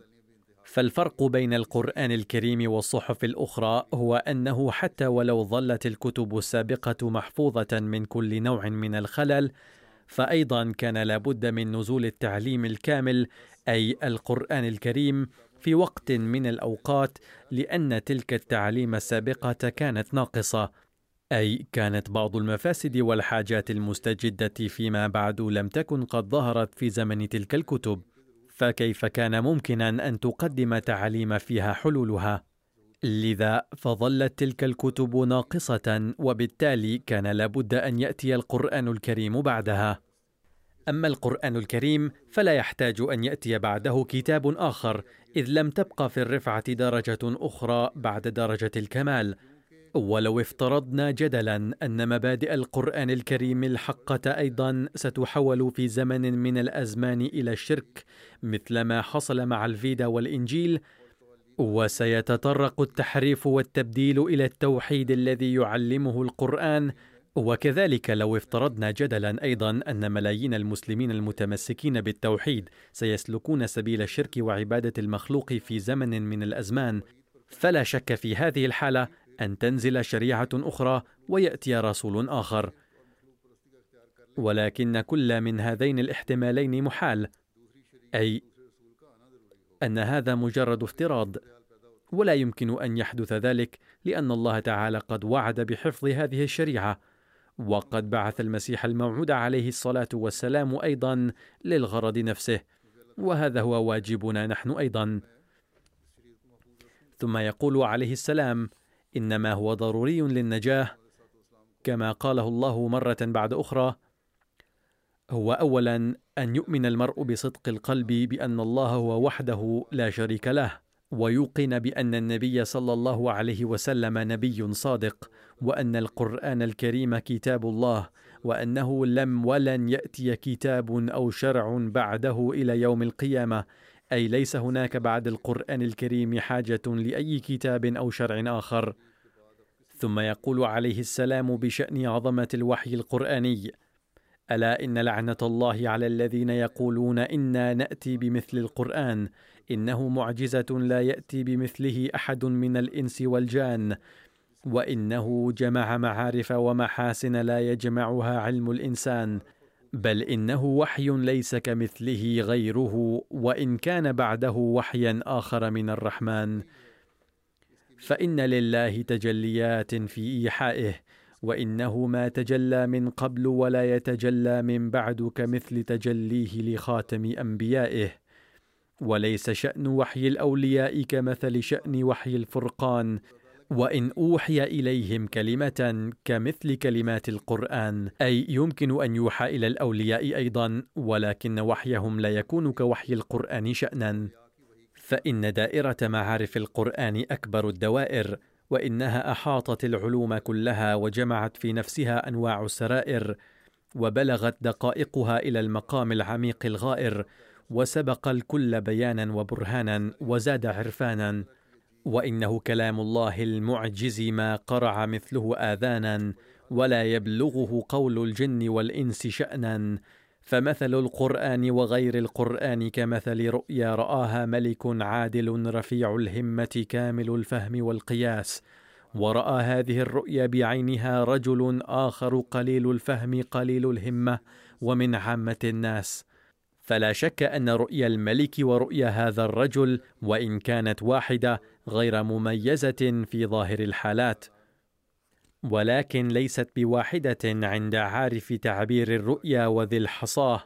فالفرق بين القرآن الكريم والصحف الأخرى هو أنه حتى ولو ظلت الكتب السابقة محفوظة من كل نوع من الخلل، فأيضا كان لابد من نزول التعليم الكامل، أي القرآن الكريم، في وقت من الأوقات، لأن تلك التعاليم السابقة كانت ناقصة، أي كانت بعض المفاسد والحاجات المستجدة فيما بعد لم تكن قد ظهرت في زمن تلك الكتب، فكيف كان ممكنا أن تقدم تعاليم فيها حلولها؟ لذا فظلت تلك الكتب ناقصة، وبالتالي كان لابد أن يأتي القرآن الكريم بعدها. أما القرآن الكريم فلا يحتاج أن يأتي بعده كتاب آخر، إذ لم تبقى في الرفعة درجة أخرى بعد درجة الكمال. ولو افترضنا جدلا أن مبادئ القرآن الكريم الحقة أيضا ستحول في زمن من الأزمان إلى الشرك، مثل ما حصل مع الفيدا والإنجيل، وسيتطرق التحريف والتبديل إلى التوحيد الذي يعلمه القرآن. وكذلك لو افترضنا جدلا أيضا أن ملايين المسلمين المتمسكين بالتوحيد سيسلكون سبيل الشرك وعبادة المخلوق في زمن من الأزمان، فلا شك في هذه الحالة أن تنزل شريعة أخرى ويأتي رسول آخر، ولكن كل من هذين الاحتمالين محال، أي أن هذا مجرد افتراض، ولا يمكن أن يحدث ذلك، لأن الله تعالى قد وعد بحفظ هذه الشريعة، وقد بعث المسيح الموعود عليه الصلاة والسلام أيضا للغرض نفسه، وهذا هو واجبنا نحن أيضا. ثم يقول عليه السلام: إنما هو ضروري للنجاة، كما قاله الله مرة بعد أخرى. هو أولا أن يؤمن المرء بصدق القلب بأن الله هو وحده لا شريك له، ويوقن بأن النبي صلى الله عليه وسلم نبي صادق، وأن القرآن الكريم كتاب الله، وأنه لم ولن يأتي كتاب أو شرع بعده إلى يوم القيامة، أي ليس هناك بعد القرآن الكريم حاجة لأي كتاب أو شرع آخر. ثم يقول عليه السلام بشأن عظمة الوحي القرآني: ألا إن لعنة الله على الذين يقولون إنا نأتي بمثل القرآن إنه معجزة لا يأتي بمثله أحد من الإنس والجان، وإنه جمع معارف ومحاسن لا يجمعها علم الإنسان، بل إنه وحي ليس كمثله غيره، وإن كان بعده وحيا آخر من الرحمن. فإن لله تجليات في إيحائه، وإنه ما تجلى من قبل ولا يتجلى من بعد كمثل تجليه لخاتم أنبيائه، وليس شأن وحي الأولياء كمثل شأن وحي الفرقان، وإن أوحي إليهم كلمة كمثل كلمات القرآن، أي يمكن أن يوحى إلى الأولياء أيضا، ولكن وحيهم لا يكون كوحي القرآن شأنا. فإن دائرة معارف القرآن أكبر الدوائر، وإنها أحاطت العلوم كلها وجمعت في نفسها أنواع السرائر، وبلغت دقائقها إلى المقام العميق الغائر، وسبق الكل بيانا وبرهانا وزاد عرفانا. وإنه كلام الله المعجز ما قرع مثله آذانا، ولا يبلغه قول الجن والإنس شأنا، فمثل القرآن وغير القرآن كمثل رؤيا رآها ملك عادل رفيع الهمة كامل الفهم والقياس، ورأى هذه الرؤيا بعينها رجل آخر قليل الفهم قليل الهمة ومن عامة الناس. فلا شك أن رؤيا الملك ورؤيا هذا الرجل، وإن كانت واحدة، غير مميزة في ظاهر الحالات، ولكن ليست بواحدة عند عارف تعبير الرؤيا وذي الحصاه،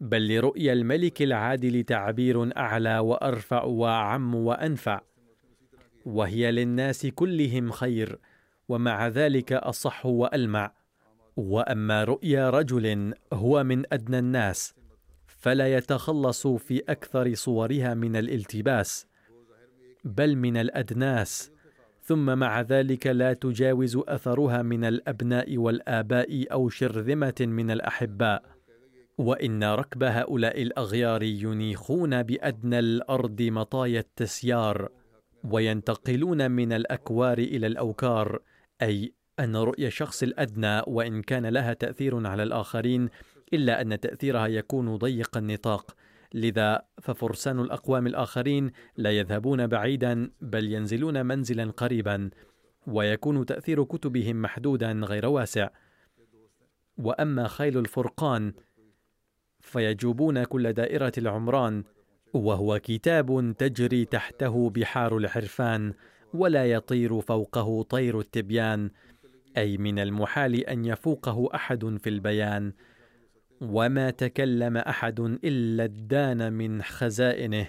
بل لرؤيا الملك العادل تعبير أعلى وأرفع وأعم وأنفع، وهي للناس كلهم خير، ومع ذلك أصح وألمع. وأما رؤيا رجل هو من أدنى الناس، فلا يتخلص في أكثر صورها من الالتباس، بل من الأدناس، ثم مع ذلك لا تجاوز أثرها من الأبناء والآباء أو شرذمة من الأحباء. وإن ركب هؤلاء الأغيار ينيخون بأدنى الأرض مطايا التسيار، وينتقلون من الأكوار إلى الأوكار، أي أن رؤية شخص الأدنى وإن كان لها تأثير على الآخرين، إلا أن تأثيرها يكون ضيق النطاق، لذا ففرسان الأقوام الآخرين لا يذهبون بعيدا، بل ينزلون منزلا قريبا، ويكون تأثير كتبهم محدودا غير واسع. وأما خيل الفرقان فيجوبون كل دائرة العمران، وهو كتاب تجري تحته بحار العرفان، ولا يطير فوقه طير التبيان، أي من المحال أن يفوقه أحد في البيان، وما تكلم أحد إلا ادان من خزائنه،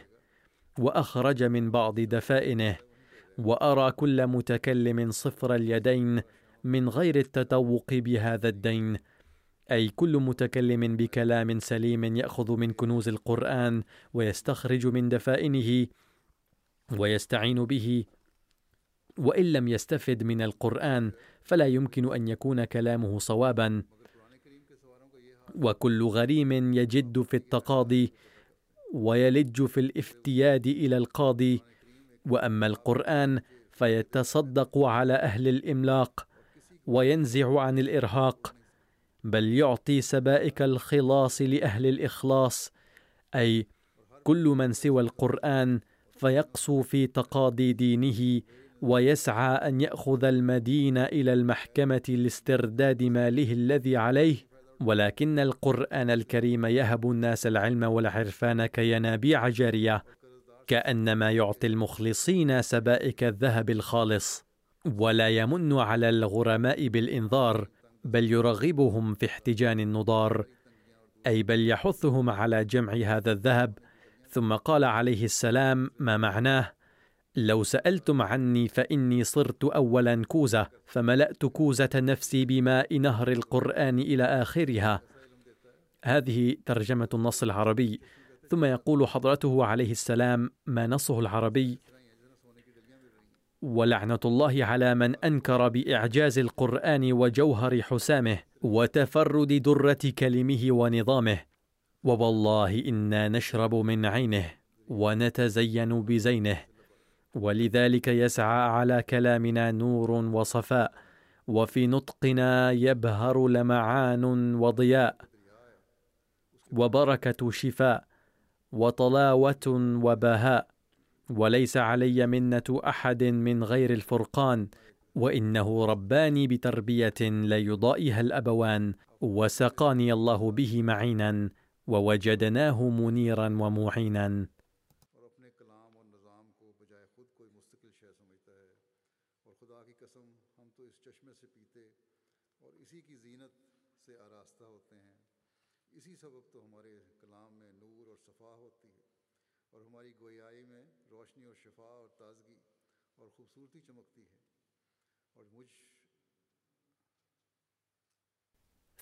وأخرج من بعض دفائنه، وأرى كل متكلم صفر اليدين من غير التطوق بهذا الدين، أي كل متكلم بكلام سليم يأخذ من كنوز القرآن ويستخرج من دفائنه ويستعين به، وإن لم يستفد من القرآن فلا يمكن أن يكون كلامه صوابا. وكل غريم يجد في التقاضي ويلج في الافتياد إلى القاضي. وأما القرآن فيتصدق على أهل الإملاق وينزع عن الإرهاق، بل يعطي سبائك الخلاص لأهل الإخلاص، أي كل من سوى القرآن فيقسو في تقاضي دينه، ويسعى أن يأخذ المدين إلى المحكمة لاسترداد ماله الذي عليه، ولكن القرآن الكريم يهب الناس العلم والعرفان كينابيع جارية، كأنما يعطي المخلصين سبائك الذهب الخالص، ولا يمن على الغرماء بالإنذار، بل يرغبهم في احتجان النضار، أي بل يحثهم على جمع هذا الذهب. ثم قال عليه السلام ما معناه: لو سألتم عني فإني صرت أولا كوزة، فملأت كوزة نفسي بماء نهر القرآن إلى آخرها. هذه ترجمة النص العربي. ثم يقول حضرته عليه السلام ما نصه العربي: ولعنة الله على من أنكر بإعجاز القرآن وجوهر حسامه، وتفرد درة كلمه ونظامه، ووالله إنا نشرب من عينه ونتزين بزينه، ولذلك يسعى على كلامنا نور وصفاء، وفي نطقنا يبهر لمعان وضياء وبركة شفاء وطلاوة وبهاء، وليس علي منة أحد من غير الفرقان، وإنه رباني بتربية لا يضائها الأبوان، وسقاني الله به معينا ووجدناه منيرا ومعينا.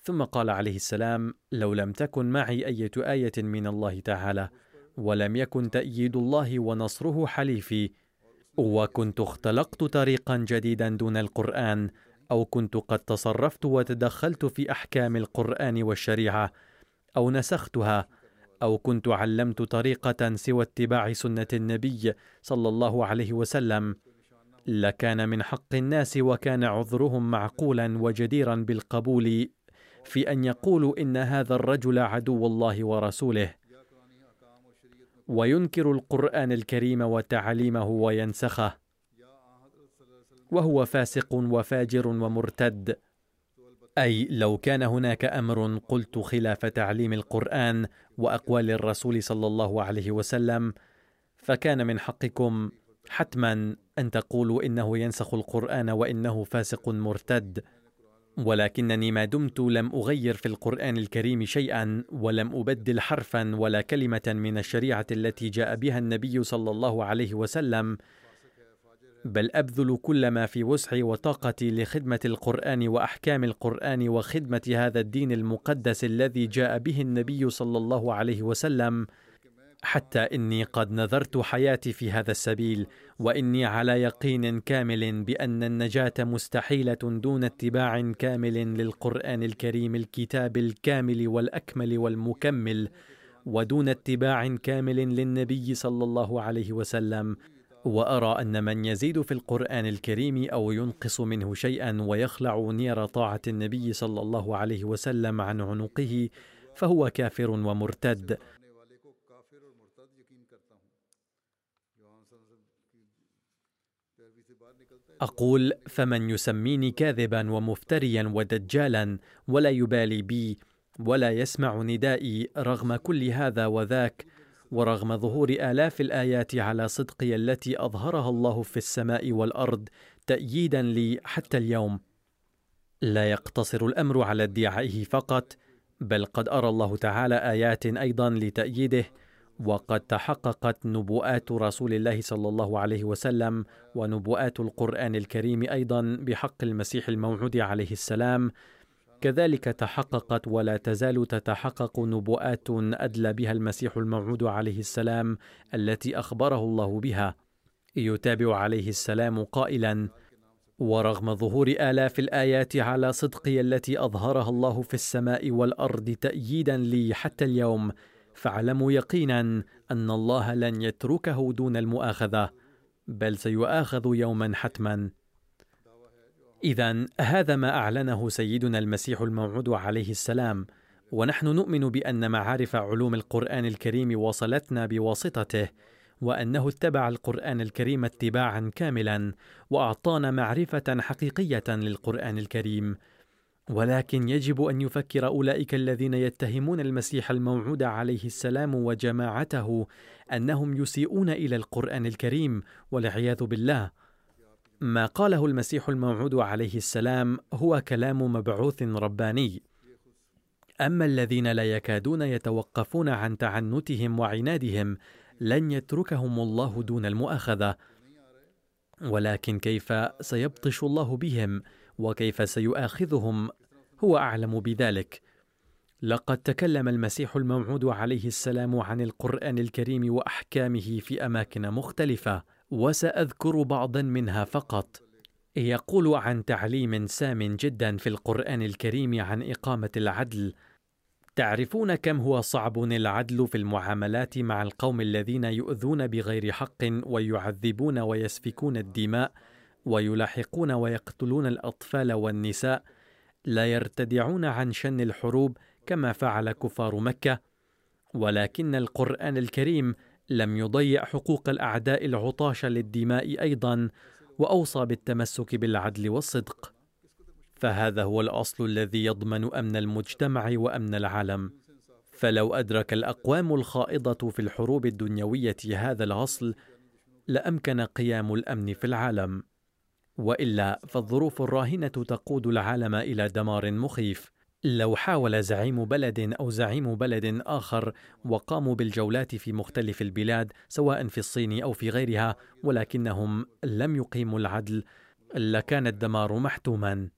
ثم قال عليه السلام: لو لم تكن معي أية آية من الله تعالى، ولم يكن تأييد الله ونصره حليفي، وكنت اختلقت طريقا جديدا دون القرآن، أو كنت قد تصرفت وتدخلت في أحكام القرآن والشريعة، أو نسختها، أو كنت علمت طريقة سوى اتباع سنة النبي صلى الله عليه وسلم، لكان من حق الناس وكان عذرهم معقولا وجديرا بالقبول في أن يقولوا إن هذا الرجل عدو الله ورسوله، وينكر القرآن الكريم وتعاليمه وينسخه، وهو فاسق وفاجر ومرتد. أي لو كان هناك أمر قلت خلاف تعليم القرآن وأقوال الرسول صلى الله عليه وسلم، فكان من حقكم حتما أن تقولوا إنه ينسخ القرآن وإنه فاسق مرتد، ولكنني ما دمت لم أغير في القرآن الكريم شيئا، ولم أبدل حرفا ولا كلمة من الشريعة التي جاء بها النبي صلى الله عليه وسلم، بل أبذل كل ما في وسعي وطاقتي لخدمة القرآن وأحكام القرآن وخدمة هذا الدين المقدس الذي جاء به النبي صلى الله عليه وسلم، حتى إني قد نذرت حياتي في هذا السبيل، وإني على يقين كامل بأن النجاة مستحيلة دون اتباع كامل للقرآن الكريم الكتاب الكامل والأكمل والمكمل، ودون اتباع كامل للنبي صلى الله عليه وسلم. وأرى أن من يزيد في القرآن الكريم أو ينقص منه شيئا ويخلع نير طاعة النبي صلى الله عليه وسلم عن عنقه فهو كافر ومرتد. أقول: فمن يسميني كاذبا ومفتريا ودجالا ولا يبالي بي ولا يسمع ندائي رغم كل هذا وذاك، ورغم ظهور آلاف الآيات على صدقي التي أظهرها الله في السماء والأرض تأييدا لي حتى اليوم، لا يقتصر الأمر على ادعائه فقط، بل قد أرى الله تعالى آيات أيضا لتأييده، وقد تحققت نبوءات رسول الله صلى الله عليه وسلم ونبوءات القرآن الكريم أيضا بحق المسيح الموعود عليه السلام، كذلك تحققت ولا تزال تتحقق نبوءات أدلى بها المسيح الموعود عليه السلام التي أخبره الله بها. يتابع عليه السلام قائلا: ورغم ظهور آلاف الآيات على صدقي التي أظهرها الله في السماء والأرض تأييدا لي حتى اليوم، فاعلموا يقينا أن الله لن يتركه دون المؤاخذة، بل سيؤاخذ يوما حتما. إذن هذا ما أعلنه سيدنا المسيح الموعود عليه السلام، ونحن نؤمن بأن معارف علوم القرآن الكريم وصلتنا بواسطته، وأنه اتبع القرآن الكريم اتباعا كاملا، وأعطانا معرفة حقيقية للقرآن الكريم. ولكن يجب أن يفكر أولئك الذين يتهمون المسيح الموعود عليه السلام وجماعته أنهم يسيئون إلى القرآن الكريم والعياذ بالله. ما قاله المسيح الموعود عليه السلام هو كلام مبعوث رباني، أما الذين لا يكادون يتوقفون عن تعنتهم وعنادهم لن يتركهم الله دون المؤاخذة، ولكن كيف سيبطش الله بهم وكيف سيؤاخذهم هو أعلم بذلك. لقد تكلم المسيح الموعود عليه السلام عن القرآن الكريم وأحكامه في أماكن مختلفة، وسأذكر بعضا منها فقط. يقول عن تعليم سام جدا في القرآن الكريم عن إقامة العدل، تعرفون كم هو صعب العدل في المعاملات مع القوم الذين يؤذون بغير حق ويعذبون ويسفكون الدماء ويلاحقون ويقتلون الأطفال والنساء، لا يرتدعون عن شن الحروب كما فعل كفار مكة، ولكن القرآن الكريم لم يضيع حقوق الأعداء العطاش للدماء أيضا، وأوصى بالتمسك بالعدل والصدق. فهذا هو الأصل الذي يضمن أمن المجتمع وأمن العالم. فلو أدرك الأقوام الخائضة في الحروب الدنيوية هذا الأصل لأمكن قيام الأمن في العالم، وإلا فالظروف الراهنة تقود العالم إلى دمار مخيف. لو حاول زعيم بلد أو زعيم بلد آخر وقاموا بالجولات في مختلف البلاد سواء في الصين أو في غيرها، ولكنهم لم يقيموا العدل، لكان الدمار محتوما.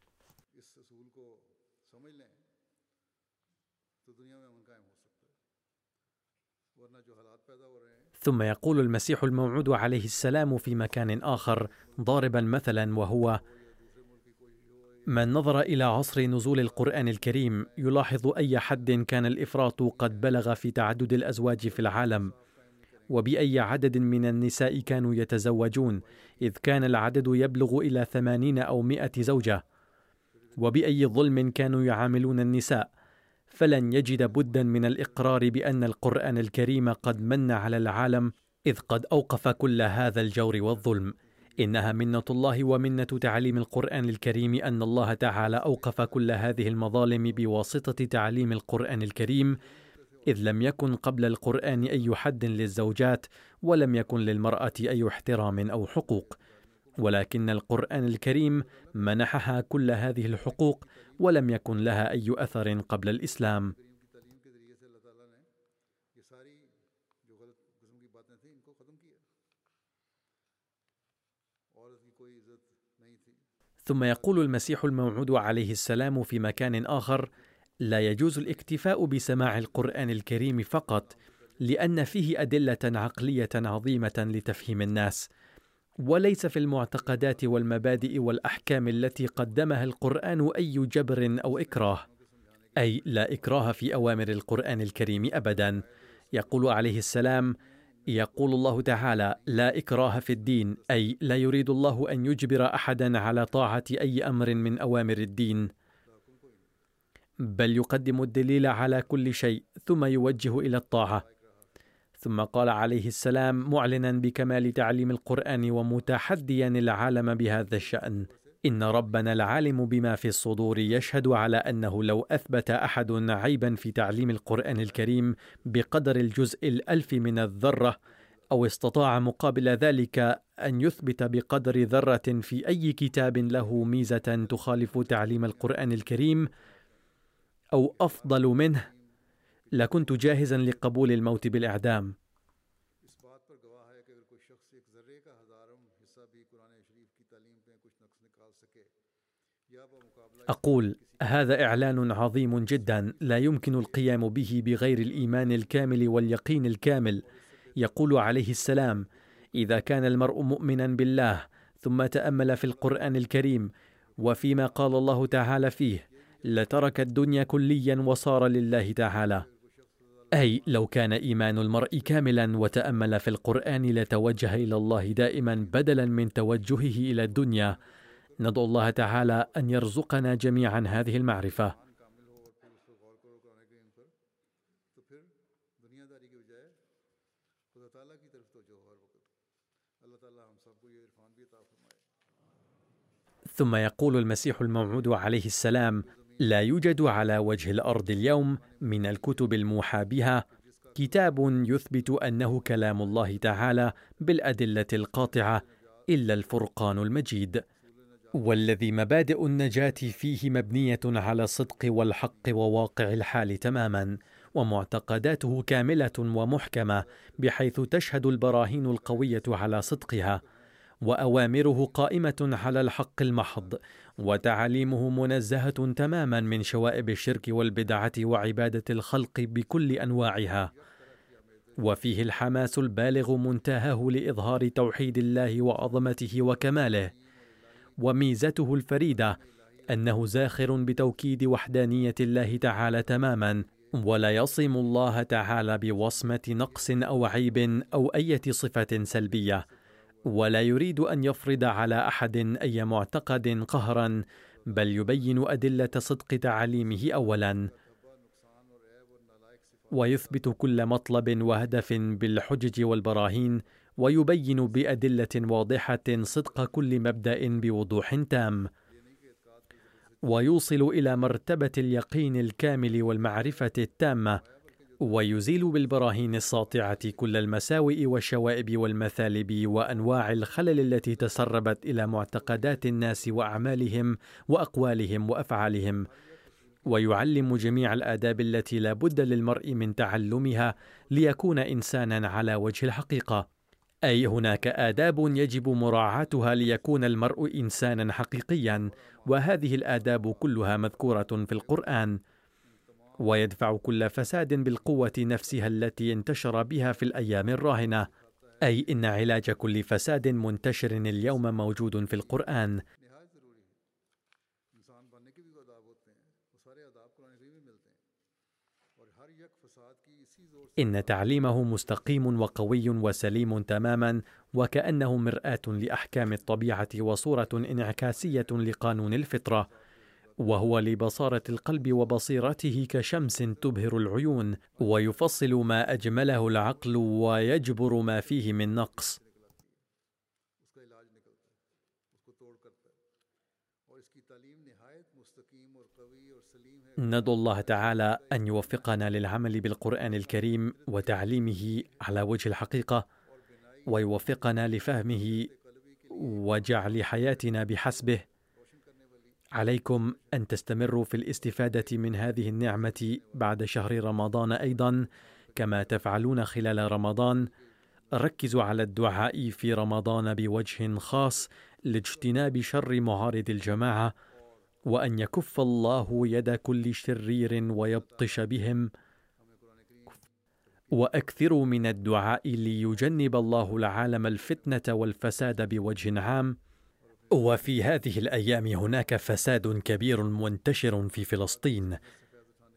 ثم يقول المسيح الموعود عليه السلام في مكان آخر ضاربا مثلا، وهو: من نظر إلى عصر نزول القرآن الكريم يلاحظ أي حد كان الإفراط قد بلغ في تعدد الأزواج في العالم، وبأي عدد من النساء كانوا يتزوجون، إذ كان العدد يبلغ إلى ثمانين أو مئة زوجة، وبأي ظلم كانوا يعاملون النساء، فلن يجد بدا من الإقرار بأن القرآن الكريم قد من على العالم، إذ قد أوقف كل هذا الجور والظلم. إنها منة الله ومنة تعليم القرآن الكريم أن الله تعالى أوقف كل هذه المظالم بواسطة تعليم القرآن الكريم، إذ لم يكن قبل القرآن أي حد للزوجات، ولم يكن للمرأة أي احترام أو حقوق، ولكن القرآن الكريم منحها كل هذه الحقوق، ولم يكن لها أي أثر قبل الإسلام. ثم يقول المسيح الموعود عليه السلام في مكان آخر: لا يجوز الاكتفاء بسماع القرآن الكريم فقط، لأن فيه أدلة عقلية عظيمة لتفهيم الناس، وليس في المعتقدات والمبادئ والأحكام التي قدمها القرآن أي جبر أو إكراه، أي لا إكراه في أوامر القرآن الكريم أبدا. يقول عليه السلام، يقول الله تعالى: لا إكراه في الدين، أي لا يريد الله أن يجبر أحدا على طاعة أي أمر من أوامر الدين، بل يقدم الدليل على كل شيء ثم يوجه إلى الطاعة. ثم قال عليه السلام معلنا بكمال تعليم القرآن ومتحديا العالم بهذا الشأن: إن ربنا العالم بما في الصدور يشهد على أنه لو أثبت أحد عيبا في تعليم القرآن الكريم بقدر الجزء الألف من الذرة، أو استطاع مقابل ذلك أن يثبت بقدر ذرة في أي كتاب له ميزة تخالف تعليم القرآن الكريم أو أفضل منه، لكنت جاهزا لقبول الموت بالإعدام. أقول هذا إعلان عظيم جدا لا يمكن القيام به بغير الإيمان الكامل واليقين الكامل. يقول عليه السلام: إذا كان المرء مؤمنا بالله ثم تأمل في القرآن الكريم وفيما قال الله تعالى فيه، لترك الدنيا كليا وصار لله تعالى، أي لو كان إيمان المرء كاملا وتأمل في القرآن لتوجه إلى الله دائما بدلا من توجهه إلى الدنيا. ندعو الله تعالى أن يرزقنا جميعا هذه المعرفة. ثم يقول المسيح الموعود عليه السلام: لا يوجد على وجه الأرض اليوم من الكتب الموحى بها كتاب يثبت أنه كلام الله تعالى بالأدلة القاطعة إلا الفرقان المجيد، والذي مبادئ النجاة فيه مبنية على الصدق والحق وواقع الحال تماما، ومعتقداته كاملة ومحكمة بحيث تشهد البراهين القوية على صدقها، وأوامره قائمة على الحق المحض، وتعاليمه منزهة تماما من شوائب الشرك والبدعة وعبادة الخلق بكل أنواعها، وفيه الحماس البالغ منتهاه لإظهار توحيد الله وعظمته وكماله، وميزته الفريدة أنه زاخر بتوكيد وحدانية الله تعالى تماما، ولا يصم الله تعالى بوصمة نقص أو عيب أو أي صفة سلبية، ولا يريد أن يفرض على أحد أي معتقد قهرا، بل يبين أدلة صدق تعاليمه أولا، ويثبت كل مطلب وهدف بالحجج والبراهين، ويبين بأدلة واضحة صدق كل مبدأ بوضوح تام، ويوصل إلى مرتبة اليقين الكامل والمعرفة التامة، ويزيل بالبراهين الساطعة كل المساوئ والشوائب والمثالب وأنواع الخلل التي تسربت إلى معتقدات الناس وأعمالهم وأقوالهم وأفعالهم، ويعلم جميع الآداب التي لا بد للمرء من تعلمها ليكون إنسانا على وجه الحقيقة، أي هناك آداب يجب مراعاتها ليكون المرء إنسانا حقيقيا، وهذه الآداب كلها مذكورة في القرآن، ويدفع كل فساد بالقوة نفسها التي انتشر بها في الأيام الراهنة، أي إن علاج كل فساد منتشر اليوم موجود في القرآن. إن تعليمه مستقيم وقوي وسليم تماما، وكأنه مرآة لأحكام الطبيعة وصورة انعكاسية لقانون الفطرة، وهو لبصارة القلب وبصيرته كشمس تبهر العيون، ويفصل ما أجمله العقل ويجبر ما فيه من نقص. ندعو الله تعالى أن يوفقنا للعمل بالقرآن الكريم وتعليمه على وجه الحقيقة، ويوفقنا لفهمه وجعل حياتنا بحسبه. عليكم أن تستمروا في الاستفادة من هذه النعمة بعد شهر رمضان أيضا كما تفعلون خلال رمضان. ركزوا على الدعاء في رمضان بوجه خاص لاجتناب شر معارض الجماعة، وأن يكف الله يد كل شرير ويبطش بهم، وأكثروا من الدعاء ليجنب الله العالم الفتنة والفساد بوجه عام. وفي هذه الأيام هناك فساد كبير منتشر في فلسطين،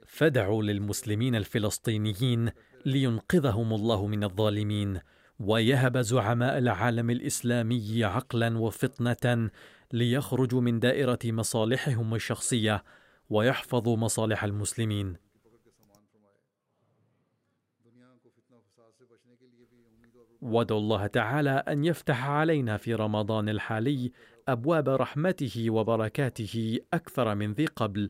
فادعوا للمسلمين الفلسطينيين لينقذهم الله من الظالمين، ويهب زعماء العالم الإسلامي عقلا وفطنة ليخرجوا من دائرة مصالحهم الشخصية ويحفظوا مصالح المسلمين. وادعو الله تعالى أن يفتح علينا في رمضان الحالي أبواب رحمته وبركاته أكثر من ذي قبل.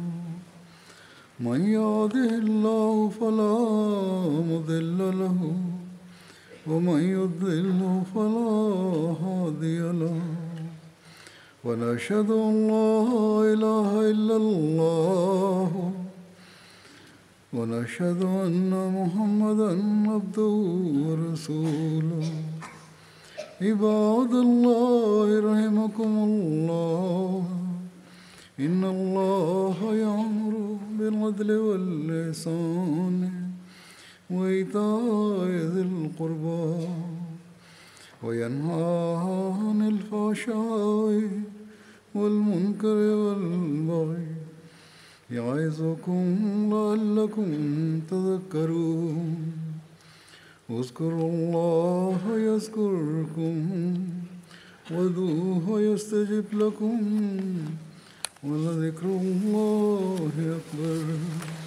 من يهده الله فلا مضل له ومن يضلله فلا هادي له ونشهد أن لا إله إلا الله ونشهد أن محمدا عبده ورسوله. عباد الله رحمكم الله، إن الله يأمر بالعدل والإحسان وإيتاء ذي القربى وينهى عن الفحشاء والمنكر والبغي يعظكم لعلكم تذكرون. اذكروا الله يذكركم وادعوه يستجب لكم ولذكر الله أكبر.